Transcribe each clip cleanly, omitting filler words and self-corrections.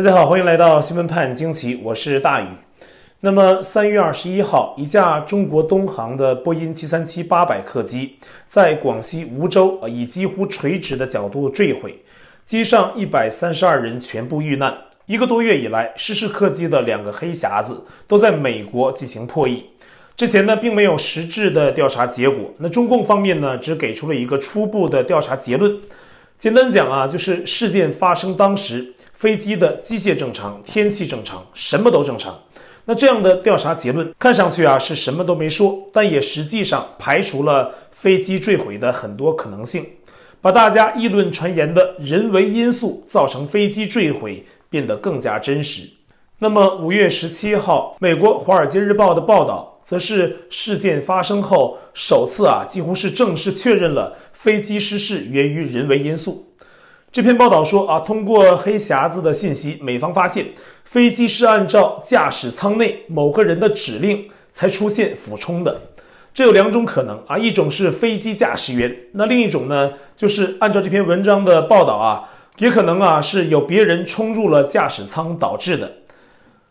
大家好，欢迎来到新闻判惊奇，我是大宇。那么3月21号，一架中国东航的波音737-800客机在广西梧州以几乎垂直的角度坠毁，机上132人全部遇难。一个多月以来，失事客机的两个黑匣子都在美国进行破译。之前呢，并没有实质的调查结果。那中共方面呢，只给出了一个初步的调查结论。简单讲啊，就是事件发生当时，飞机的机械正常，天气正常，什么都正常。那这样的调查结论，看上去啊是什么都没说，但也实际上排除了飞机坠毁的很多可能性，把大家议论传言的人为因素造成飞机坠毁变得更加真实。那么5月17号，美国《华尔街日报》的报道则是事件发生后首次几乎是正式确认了飞机失事源于人为因素。这篇报道说通过黑匣子的信息，美方发现飞机是按照驾驶舱内某个人的指令才出现俯冲的。这有两种可能一种是飞机驾驶员，那另一种呢，就是按照这篇文章的报道也可能是有别人冲入了驾驶舱导致的。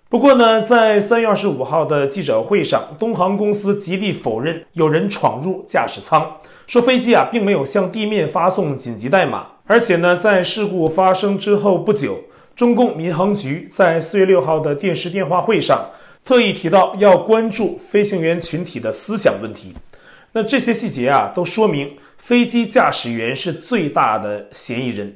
不过呢，在3月25号的记者会上，东航公司极力否认有人闯入驾驶舱，说飞机并没有向地面发送紧急代码。而且呢，在事故发生之后不久，中共民航局在4月6号的电视电话会上特意提到要关注飞行员群体的思想问题。那这些细节都说明飞机驾驶员是最大的嫌疑人。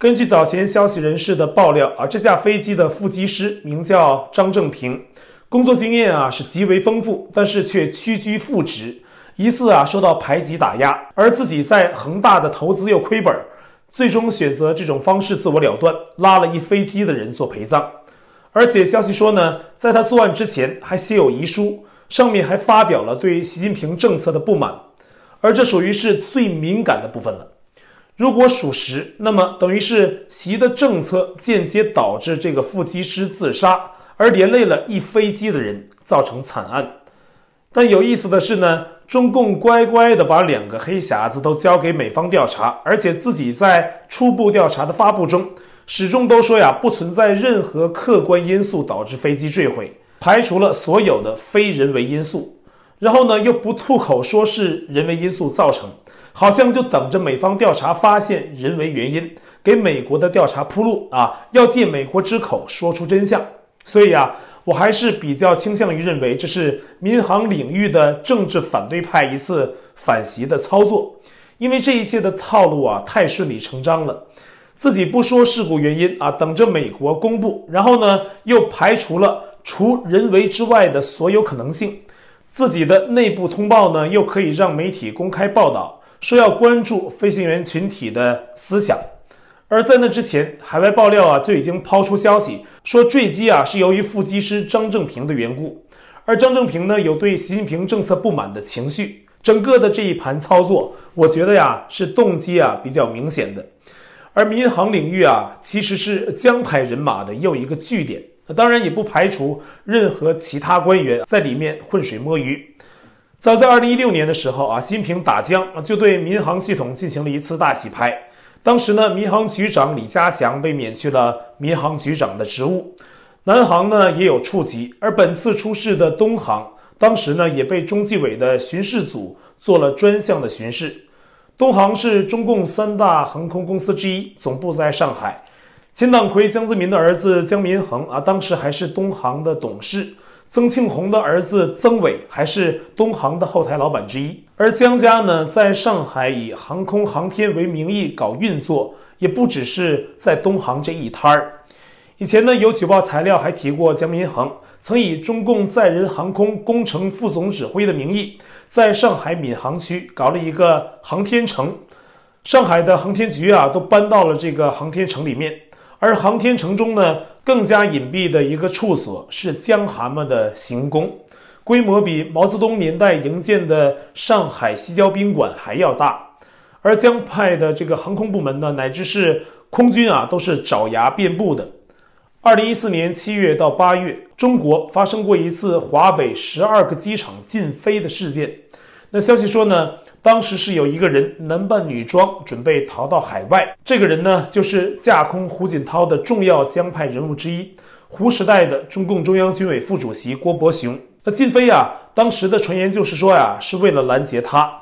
根据早前消息人士的爆料这架飞机的副机师名叫张正平，工作经验是极为丰富，但是却屈居副职，疑似受到排挤打压，而自己在恒大的投资又亏本，最终选择这种方式自我了断，拉了一飞机的人做陪葬。而且消息说呢，在他作案之前还写有遗书，上面还发表了对习近平政策的不满，而这属于是最敏感的部分了。如果属实，那么等于是习的政策间接导致这个副机师自杀，而连累了一飞机的人，造成惨案。但有意思的是呢，中共乖乖的把两个黑匣子都交给美方调查，而且自己在初步调查的发布中，始终都说不存在任何客观因素导致飞机坠毁，排除了所有的非人为因素。然后呢，又不吐口说是人为因素造成，好像就等着美方调查发现人为原因，给美国的调查铺路要借美国之口说出真相。所以我还是比较倾向于认为这是民航领域的政治反对派一次反袭的操作，因为这一切的套路太顺理成章了。自己不说事故原因等着美国公布，然后呢又排除了除人为之外的所有可能性。自己的内部通报呢又可以让媒体公开报道，说要关注飞行员群体的思想。而在那之前，海外爆料就已经抛出消息说坠机是由于副机师张正平的缘故。而张正平呢有对习近平政策不满的情绪，整个的这一盘操作，我觉得是动机比较明显的。而民航领域其实是江派人马的又一个据点，当然也不排除任何其他官员在里面浑水摸鱼。早在2016年的时候习近平打江就对民航系统进行了一次大洗牌。当时呢，民航局长李家祥被免去了民航局长的职务，南航呢也有触及，而本次出事的东航，当时呢也被中纪委的巡视组做了专项的巡视。东航是中共三大航空公司之一，总部在上海。前党魁江泽民的儿子江民恒当时还是东航的董事，曾庆红的儿子曾伟还是东航的后台老板之一。而江家呢在上海以航空航天为名义搞运作，也不只是在东航这一摊儿。以前呢有举报材料还提过，江民恒曾以中共载人航空工程副总指挥的名义，在上海闵行区搞了一个航天城，上海的航天局都搬到了这个航天城里面。而航天城中呢更加隐蔽的一个处所是江蛤蟆的行宫，规模比毛泽东年代营建的上海西郊宾馆还要大。而江派的这个航空部门呢，乃至是空军都是爪牙遍布的。2014年7月到8月，中国发生过一次华北12个机场禁飞的事件。那消息说呢，当时是有一个人男扮女装，准备逃到海外。这个人呢，就是架空胡锦涛的重要江派人物之一，胡时代的中共中央军委副主席郭伯雄。那靳飞啊，当时的传言就是说呀，是为了拦截他，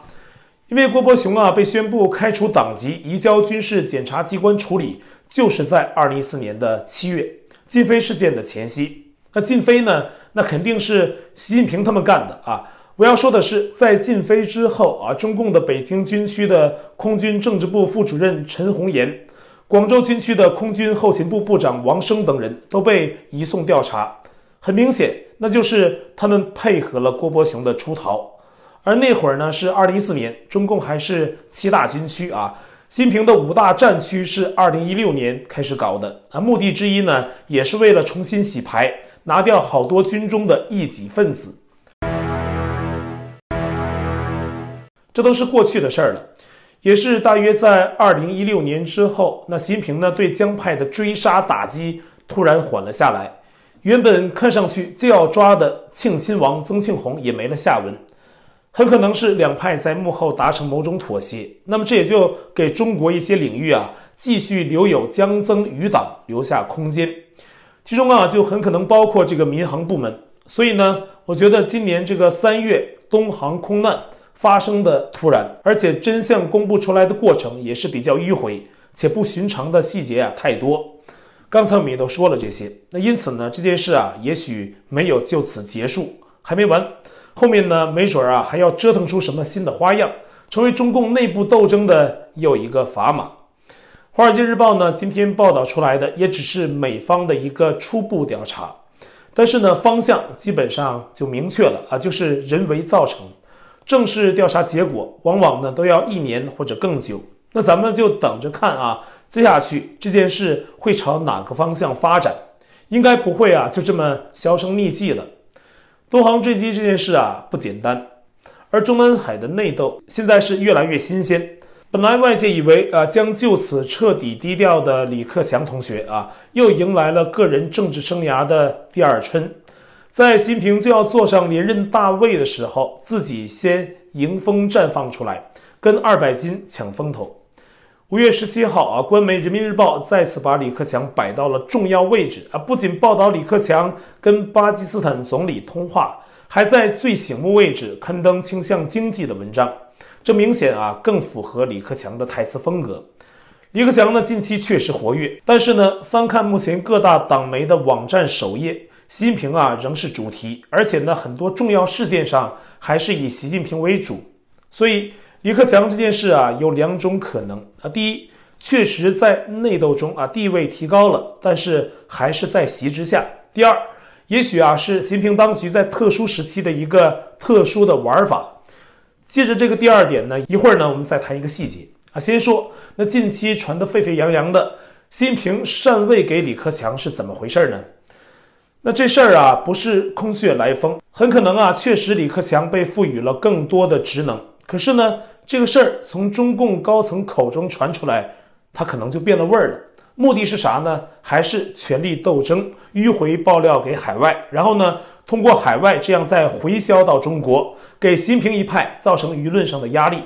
因为郭伯雄啊被宣布开除党籍，移交军事检察机关处理，就是在2014年的7月，靳飞事件的前夕。那靳飞呢，那肯定是习近平他们干的啊。我要说的是，在靳飞之后啊，中共的北京军区的空军政治部副主任陈红岩、广州军区的空军后勤部部长王生等人都被移送调查。很明显，那就是他们配合了郭伯雄的出逃。而那会儿呢，是2014年，中共还是7大军区啊。习近平的5大战区是2016年开始搞的啊，目的之一呢，也是为了重新洗牌，拿掉好多军中的异己分子。这都是过去的事儿了，也是大约在2016年之后，那习近平呢对江派的追杀打击突然缓了下来，原本看上去就要抓的庆亲王曾庆红也没了下文，很可能是两派在幕后达成某种妥协，那么这也就给中国一些领域啊继续留有江曾余党留下空间，其中啊就很可能包括这个民航部门，所以呢，我觉得今年这个3月东航空难。发生的突然，而且真相公布出来的过程也是比较迂回，且不寻常的细节啊太多。刚才我们也都说了这些，那因此呢，这件事啊也许没有就此结束，还没完。后面呢，没准啊还要折腾出什么新的花样，成为中共内部斗争的又一个砝码。华尔街日报呢今天报道出来的也只是美方的一个初步调查，但是呢方向基本上就明确了啊，就是人为造成。正式调查结果往往呢都要1年或者更久，那咱们就等着看啊，接下去这件事会朝哪个方向发展，应该不会啊就这么销声匿迹了。东航坠机这件事啊不简单，而中南海的内斗现在是越来越新鲜，本来外界以为啊将就此彻底低调的李克强同学啊又迎来了个人政治生涯的第二春。在习近平就要坐上连任大位的时候，自己先迎风绽放出来，跟200斤抢风头。5月17号啊，官媒人民日报再次把李克强摆到了重要位置啊，不仅报道李克强跟巴基斯坦总理通话，还在最醒目位置刊登倾向经济的文章。这明显啊更符合李克强的台词风格。李克强呢近期确实活跃，但是呢翻看目前各大党媒的网站首页，习近平啊仍是主题，而且呢很多重要事件上还是以习近平为主，所以李克强这件事啊有2种可能啊，第一，确实在内斗中啊地位提高了，但是还是在习之下；第二，也许啊是习近平当局在特殊时期的一个特殊的玩法。借着这个第二点呢，一会儿呢我们再谈一个细节啊，先说那近期传得沸沸扬扬的习近平禅位给李克强是怎么回事呢？那这事儿啊不是空穴来风，很可能啊确实李克强被赋予了更多的职能，可是呢这个事儿从中共高层口中传出来，他可能就变了味儿了。目的是啥呢？还是权力斗争，迂回爆料给海外，然后呢通过海外这样再回销到中国，给习近平一派造成舆论上的压力。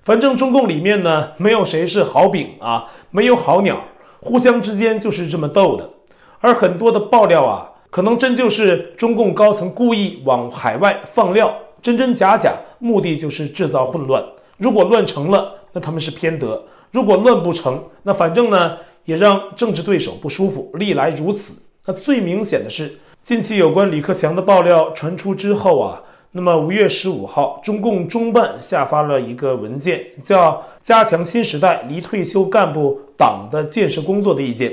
反正中共里面呢没有谁是好饼啊，没有好鸟，互相之间就是这么斗的。而很多的爆料啊可能真就是中共高层故意往海外放料，真真假假，目的就是制造混乱。如果乱成了，那他们是偏得；如果乱不成，那反正呢也让政治对手不舒服，历来如此。那最明显的是，近期有关李克强的爆料传出之后啊，那么5月15号，中共中办下发了一个文件，叫《加强新时代离退休干部党的建设工作的意见》。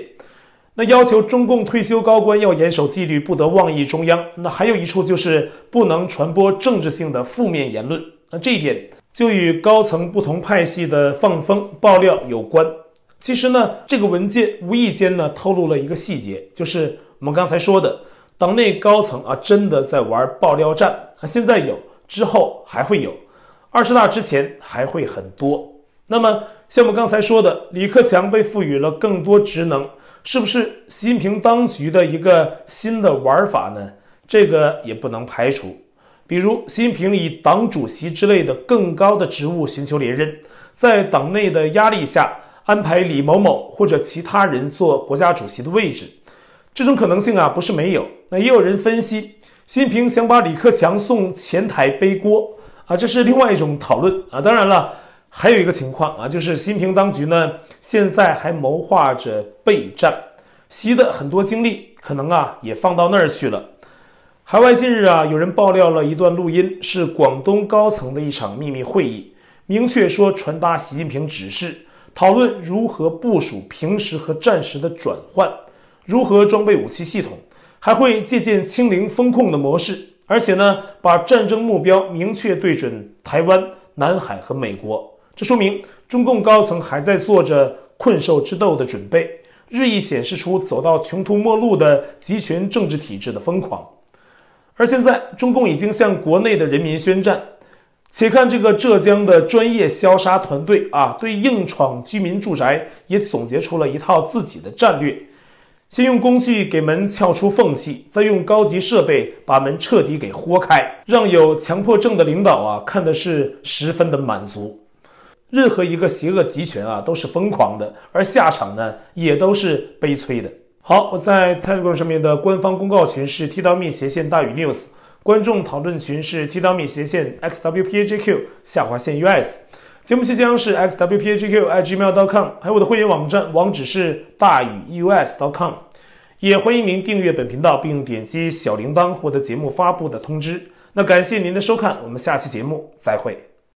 那要求中共退休高官要严守纪律，不得妄议中央。那还有一处就是不能传播政治性的负面言论。那这一点就与高层不同派系的放风爆料有关。其实呢，这个文件无意间呢透露了一个细节，就是我们刚才说的，党内高层啊真的在玩爆料战啊，现在有，之后还会有，20大之前还会很多。那么像我们刚才说的，李克强被赋予了更多职能。是不是习近平当局的一个新的玩法呢？这个也不能排除。比如习近平以党主席之类的更高的职务寻求连任，在党内的压力下安排李某某或者其他人做国家主席的位置，这种可能性不是没有。那也有人分析，习近平想把李克强送前台背锅这是另外一种讨论当然了，还有一个情况就是习近平当局呢现在还谋划着备战，习的很多精力可能也放到那儿去了。海外近日有人爆料了一段录音，是广东高层的一场秘密会议，明确说传达习近平指示，讨论如何部署平时和战时的转换，如何装备武器系统，还会借鉴清零风控的模式，而且呢把战争目标明确对准台湾、南海和美国。这说明中共高层还在做着困兽之斗的准备，日益显示出走到穷途末路的集权政治体制的疯狂。而现在中共已经向国内的人民宣战，且看这个浙江的专业消杀团队对硬闯居民住宅也总结出了一套自己的战略，先用工具给门撬出缝隙，再用高级设备把门彻底给豁开，让有强迫症的领导看的是十分的满足。任何一个邪恶集权都是疯狂的，而下场呢也都是悲催的。好，我在 Telegram 上面的官方公告群是 TWM_大于 news， 观众讨论群是 TWM_XWPAJQ_US， 节目信箱是 XWPAJQ@gmail.com， 还有我的会员网站网址是大于 US.com， 也欢迎您订阅本频道并点击小铃铛获得节目发布的通知。那感谢您的收看，我们下期节目再会。